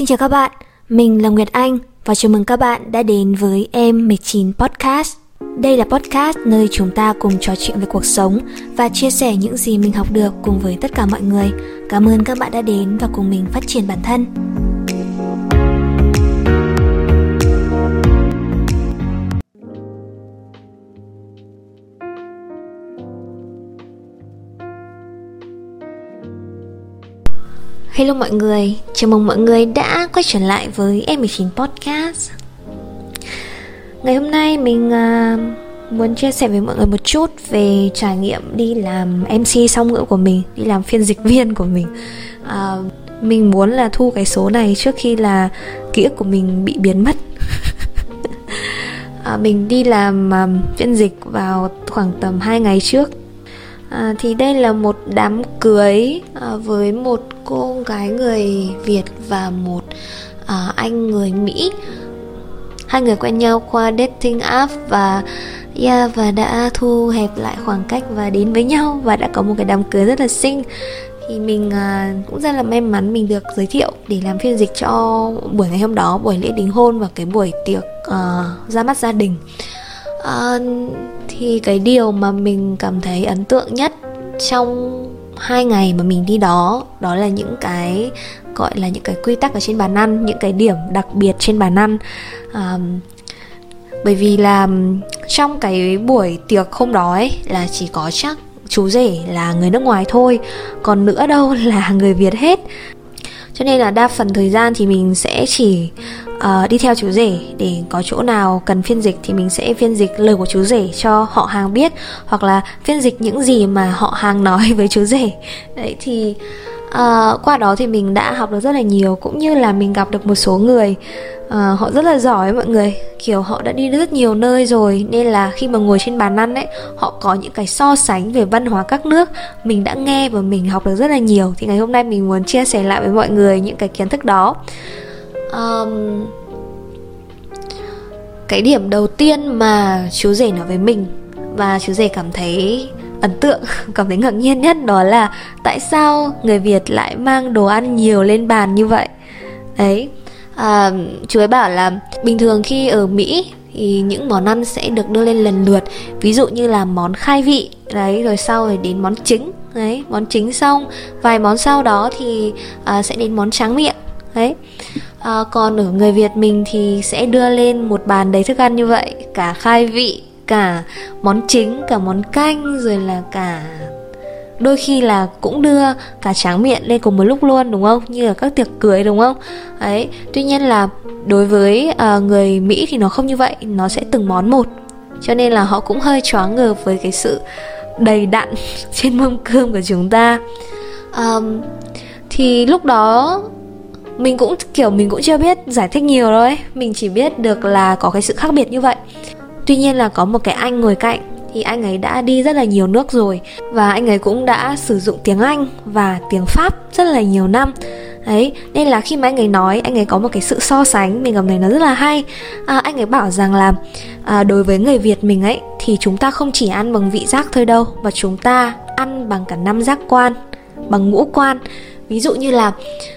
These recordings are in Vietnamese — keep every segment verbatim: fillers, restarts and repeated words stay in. Xin chào các bạn, mình là Nguyệt Anh và chào mừng các bạn đã đến với em mười chín Podcast. Đây là podcast nơi chúng ta cùng trò chuyện về cuộc sống và chia sẻ những gì mình học được cùng với tất cả mọi người. Cảm ơn các bạn đã đến và cùng mình phát triển bản thân. Hello mọi người, chào mừng mọi người đã quay trở lại với em mười chín Podcast. Ngày hôm nay mình uh, muốn chia sẻ với mọi người một chút về trải nghiệm đi làm em xê song ngữ của mình, đi làm phiên dịch viên của mình. uh, Mình muốn là thu cái số này trước khi là ký ức của mình bị biến mất. uh, Mình đi làm uh, phiên dịch vào khoảng tầm hai ngày trước. À, thì đây là một đám cưới à, với một cô gái người Việt và một à, anh người Mỹ. Hai người quen nhau qua dating app và yeah, và đã thu hẹp lại khoảng cách và đến với nhau và đã có một cái đám cưới rất là xinh. Thì mình à, cũng rất là may mắn mình được giới thiệu để làm phiên dịch cho buổi ngày hôm đó, buổi lễ đính hôn và cái buổi tiệc à, ra mắt gia đình. À, thì cái điều mà mình cảm thấy ấn tượng nhất trong hai ngày mà mình đi đó đó là những cái gọi là những cái quy tắc ở trên bàn ăn, những cái điểm đặc biệt trên bàn ăn. À, bởi vì là trong cái buổi tiệc hôm đó ấy, là chỉ có chắc chú rể là người nước ngoài thôi, còn nữa đâu là người Việt hết. Cho nên là đa phần thời gian thì mình sẽ chỉ uh, đi theo chú rể, để có chỗ nào cần phiên dịch thì mình sẽ phiên dịch lời của chú rể cho họ hàng biết, hoặc là phiên dịch những gì mà họ hàng nói với chú rể. Đấy thì uh, qua đó thì mình đã học được rất là nhiều, cũng như là mình gặp được một số người uh, họ rất là giỏi mọi người, kiểu họ đã đi rất nhiều nơi rồi, nên là khi mà ngồi trên bàn ăn ấy, họ có những cái so sánh về văn hóa các nước. Mình đã nghe và mình học được rất là nhiều. Thì ngày hôm nay mình muốn chia sẻ lại với mọi người những cái kiến thức đó. um, Cái điểm đầu tiên mà chú rể nói với mình và chú rể cảm thấy ấn tượng, cảm thấy ngạc nhiên nhất, đó là tại sao người Việt lại mang đồ ăn nhiều lên bàn như vậy. Đấy. À, chú ấy bảo là bình thường khi ở Mỹ thì những món ăn sẽ được đưa lên lần lượt, ví dụ như là món khai vị đấy, rồi sau rồi đến món chính đấy, món chính xong vài món sau đó thì à, sẽ đến món tráng miệng đấy. À, còn ở người Việt mình thì sẽ đưa lên một bàn đầy thức ăn như vậy, cả khai vị, cả món chính, cả món canh, rồi là cả đôi khi là cũng đưa cả tráng miệng lên cùng một lúc luôn, đúng không? Như là các tiệc cưới, đúng không? Đấy. Tuy nhiên là đối với uh, người Mỹ thì nó không như vậy, nó sẽ từng món một. Cho nên là họ cũng hơi choáng ngợp với cái sự đầy đặn trên mâm cơm của chúng ta. um, Thì lúc đó mình cũng kiểu mình cũng chưa biết giải thích nhiều đâu ấy. Mình chỉ biết được là có cái sự khác biệt như vậy. Tuy nhiên là có một cái anh ngồi cạnh, thì anh ấy đã đi rất là nhiều nước rồi, và anh ấy cũng đã sử dụng tiếng Anh và tiếng Pháp rất là nhiều năm. Đấy, nên là khi mà anh ấy nói, anh ấy có một cái sự so sánh, mình cảm thấy nó rất là hay. à, Anh ấy bảo rằng là à, đối với người Việt mình ấy, thì chúng ta không chỉ ăn bằng vị giác thôi đâu, mà chúng ta ăn bằng cả năm giác quan, bằng ngũ quan. Ví dụ như là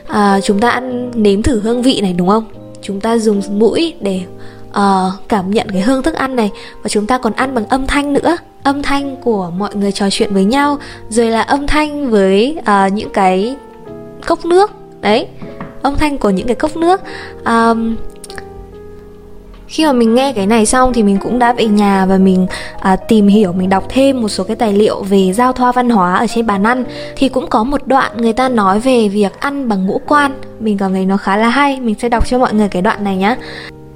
à, chúng ta ăn nếm thử hương vị này, đúng không? Chúng ta dùng mũi để Uh, cảm nhận cái hương thức ăn này, và chúng ta còn ăn bằng âm thanh nữa, âm thanh của mọi người trò chuyện với nhau, rồi là âm thanh với uh, những cái cốc nước đấy, âm thanh của những cái cốc nước. uh, Khi mà mình nghe cái này xong thì mình cũng đã về nhà và mình à, tìm hiểu, mình đọc thêm một số cái tài liệu về giao thoa văn hóa ở trên bàn ăn. Thì cũng có một đoạn người ta nói về việc ăn bằng ngũ quan, mình cảm thấy nó khá là hay, mình sẽ đọc cho mọi người cái đoạn này nhá.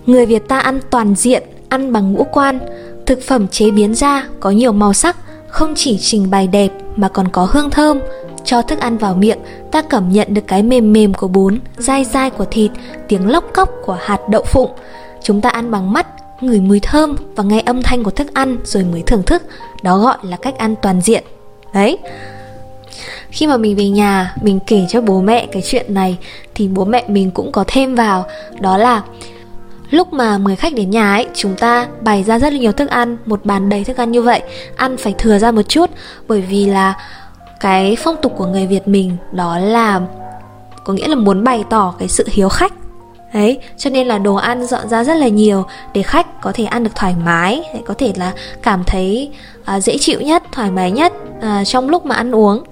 Người Việt ta ăn toàn diện, ăn bằng ngũ quan. Thực phẩm chế biến ra có nhiều màu sắc, không chỉ trình bày đẹp mà còn có hương thơm. Cho thức ăn vào miệng, ta cảm nhận được cái mềm mềm của bún, dai dai của thịt, tiếng lóc cóc của hạt đậu phụng. Chúng ta ăn bằng mắt, ngửi mùi thơm và nghe âm thanh của thức ăn rồi mới thưởng thức. Đó gọi là cách ăn toàn diện. Đấy. Khi mà mình về nhà, mình kể cho bố mẹ cái chuyện này thì bố mẹ mình cũng có thêm vào, đó là lúc mà mời khách đến nhà ấy, chúng ta bày ra rất là nhiều thức ăn, một bàn đầy thức ăn như vậy, ăn phải thừa ra một chút. Bởi vì là cái phong tục của người Việt mình đó là có nghĩa là muốn bày tỏ cái sự hiếu khách. Đấy, cho nên là đồ ăn dọn ra rất là nhiều để khách có thể ăn được thoải mái, có thể là cảm thấy à, dễ chịu nhất, thoải mái nhất à, trong lúc mà ăn uống.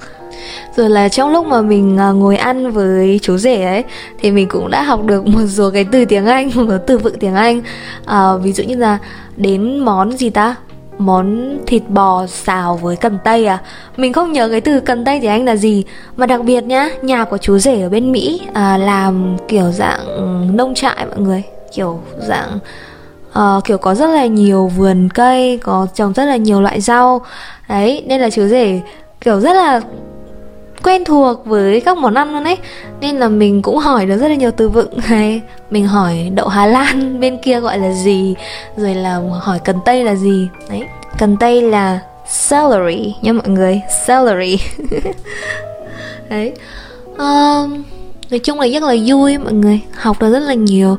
Rồi là trong lúc mà mình à, ngồi ăn với chú rể ấy, thì mình cũng đã học được một số cái từ tiếng Anh, một số từ vựng tiếng Anh. à, Ví dụ như là đến món gì ta? Món thịt bò xào với cần tây à? Mình không nhớ cái từ cần tây thì anh là gì. Mà đặc biệt nhá, nhà của chú rể ở bên Mỹ à, làm kiểu dạng nông trại mọi người. Kiểu dạng à, kiểu có rất là nhiều vườn cây, có trồng rất là nhiều loại rau. Đấy, nên là chú rể kiểu rất là quen thuộc với các món ăn luôn ấy. Nên là mình cũng hỏi được rất là nhiều từ vựng này. Mình hỏi đậu Hà Lan bên kia gọi là gì, rồi là hỏi cần tây là gì. Đấy, cần tây là celery nha mọi người, celery. Đấy, à, nói chung là rất là vui mọi người, học được rất là nhiều.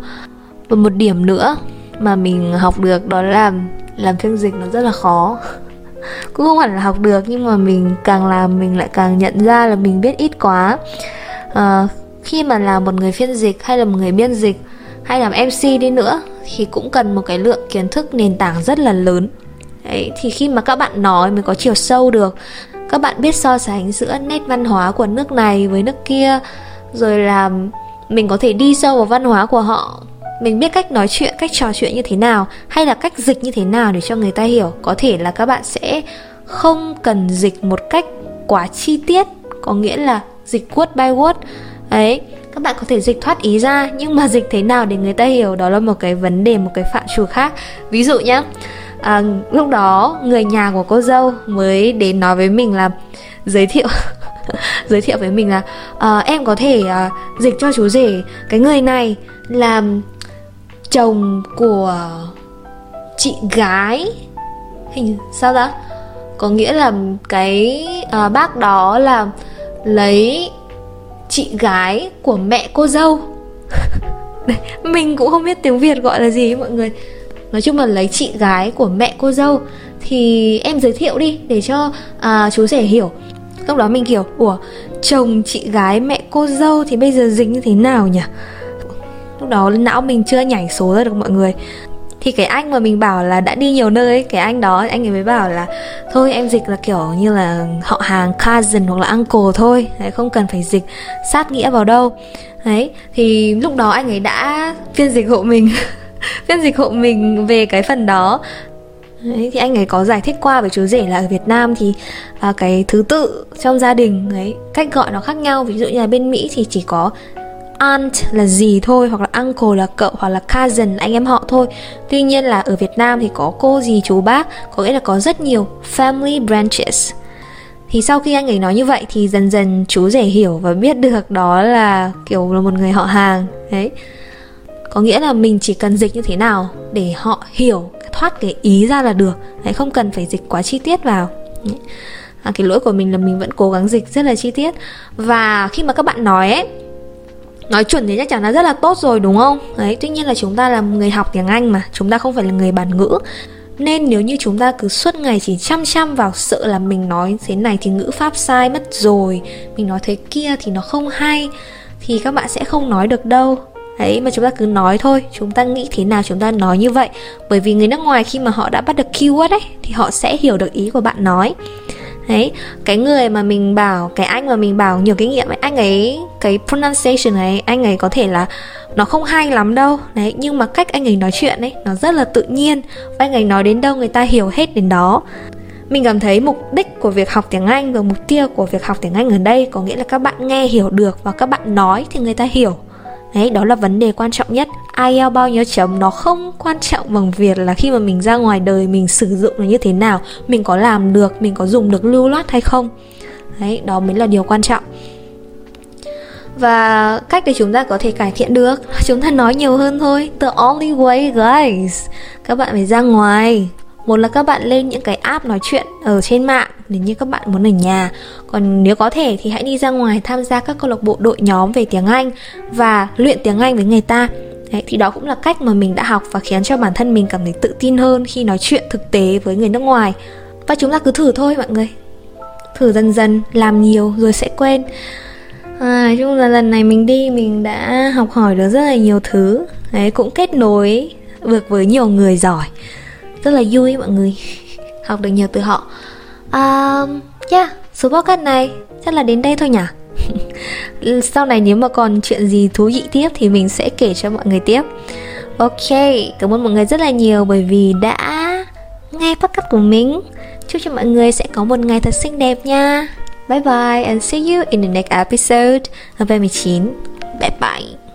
Và một điểm nữa mà mình học được đó là làm phiên dịch nó rất là khó. Cũng không hẳn là học được, nhưng mà mình càng làm mình lại càng nhận ra là mình biết ít quá. à, Khi mà làm một người phiên dịch hay là một người biên dịch hay làm em xê đi nữa thì cũng cần một cái lượng kiến thức nền tảng rất là lớn. Đấy, thì khi mà các bạn nói mới có chiều sâu được. Các bạn biết so sánh giữa nét văn hóa của nước này với nước kia. Rồi là mình có thể đi sâu vào văn hóa của họ. Mình biết cách nói chuyện, cách trò chuyện như thế nào, hay là cách dịch như thế nào để cho người ta hiểu. Có thể là các bạn sẽ không cần dịch một cách quá chi tiết, có nghĩa là dịch word by word. Đấy, các bạn có thể dịch thoát ý ra, nhưng mà dịch thế nào để người ta hiểu đó là một cái vấn đề, một cái phạm trù khác. Ví dụ nhá, à, lúc đó người nhà của cô dâu mới đến nói với mình là giới thiệu giới thiệu với mình là à, em có thể à, dịch cho chú rể cái người này là chồng của chị gái hình sao đó, có nghĩa là cái à, bác đó là lấy chị gái của mẹ cô dâu. Mình cũng không biết tiếng Việt gọi là gì mọi người. Nói chung là lấy chị gái của mẹ cô dâu thì em giới thiệu đi để cho à, chú rể hiểu. Lúc đó mình hiểu, ủa, chồng chị gái mẹ cô dâu thì bây giờ dịch như thế nào nhỉ? Lúc đó não mình chưa nhảy số ra được mọi người. Thì cái anh mà mình bảo là đã đi nhiều nơi ấy, cái anh đó, anh ấy mới bảo là thôi em dịch là kiểu như là họ hàng cousin hoặc là uncle thôi. Đấy, không cần phải dịch sát nghĩa vào đâu. Đấy, thì lúc đó anh ấy đã phiên dịch hộ mình phiên dịch hộ mình về cái phần đó. Đấy, thì anh ấy có giải thích qua với chú rể là ở Việt Nam thì à, cái thứ tự trong gia đình ấy, cách gọi nó khác nhau. Ví dụ như là bên Mỹ thì chỉ có aunt là gì thôi, hoặc là uncle là cậu, hoặc là cousin anh em họ thôi. Tuy nhiên là ở Việt Nam thì có cô dì chú bác, có nghĩa là có rất nhiều family branches. Thì sau khi anh ấy nói như vậy thì dần dần chú rể hiểu và biết được đó là kiểu là một người họ hàng. Đấy, có nghĩa là mình chỉ cần dịch như thế nào để họ hiểu, thoát cái ý ra là được. Đấy, không cần phải dịch quá chi tiết vào. À, cái lỗi của mình là mình vẫn cố gắng dịch rất là chi tiết. Và khi mà các bạn nói ấy, nói chuẩn thì chắc chắn là rất là tốt rồi đúng không? Đấy, tuy nhiên là chúng ta là người học tiếng Anh mà, chúng ta không phải là người bản ngữ. Nên nếu như chúng ta cứ suốt ngày chỉ chăm chăm vào sợ là mình nói thế này thì ngữ pháp sai mất rồi, mình nói thế kia thì nó không hay, thì các bạn sẽ không nói được đâu. Đấy, mà chúng ta cứ nói thôi, chúng ta nghĩ thế nào chúng ta nói như vậy. Bởi vì người nước ngoài khi mà họ đã bắt được keyword ấy thì họ sẽ hiểu được ý của bạn nói. Đấy, cái người mà mình bảo, cái anh mà mình bảo nhiều kinh nghiệm ấy, anh ấy, cái pronunciation ấy, anh ấy có thể là nó không hay lắm đâu. Đấy, nhưng mà cách anh ấy nói chuyện ấy, nó rất là tự nhiên. Và anh ấy nói đến đâu người ta hiểu hết đến đó. Mình cảm thấy mục đích của việc học tiếng Anh và mục tiêu của việc học tiếng Anh ở đây có nghĩa là các bạn nghe hiểu được và các bạn nói thì người ta hiểu. Đấy, đó là vấn đề quan trọng nhất. ai eo bao nhiêu chấm nó không quan trọng bằng việc là khi mà mình ra ngoài đời mình sử dụng nó như thế nào, mình có làm được, mình có dùng được lưu loát hay không. Đấy, đó mới là điều quan trọng. Và cách để chúng ta có thể cải thiện được, chúng ta nói nhiều hơn thôi. The only way guys, các bạn phải ra ngoài. Một là các bạn lên những cái app nói chuyện ở trên mạng nếu như các bạn muốn ở nhà. Còn nếu có thể thì hãy đi ra ngoài tham gia các câu lạc bộ đội nhóm về tiếng Anh và luyện tiếng Anh với người ta. Đấy, thì đó cũng là cách mà mình đã học và khiến cho bản thân mình cảm thấy tự tin hơn khi nói chuyện thực tế với người nước ngoài. Và chúng ta cứ thử thôi mọi người. Thử dần dần, làm nhiều rồi sẽ quen. À, chung là lần này mình đi mình đã học hỏi được rất là nhiều thứ. Đấy, cũng kết nối được với nhiều người giỏi. Rất là vui mọi người. Học được nhiều từ họ. À, yeah, số podcast này chắc là đến đây thôi nhỉ. Sau này nếu mà còn chuyện gì thú vị tiếp thì mình sẽ kể cho mọi người tiếp. Ok, cảm ơn mọi người rất là nhiều bởi vì đã nghe podcast của mình. Chúc cho mọi người sẽ có một ngày thật xinh đẹp nha. Bye bye and see you in the next episode of em mười chín. Bye bye.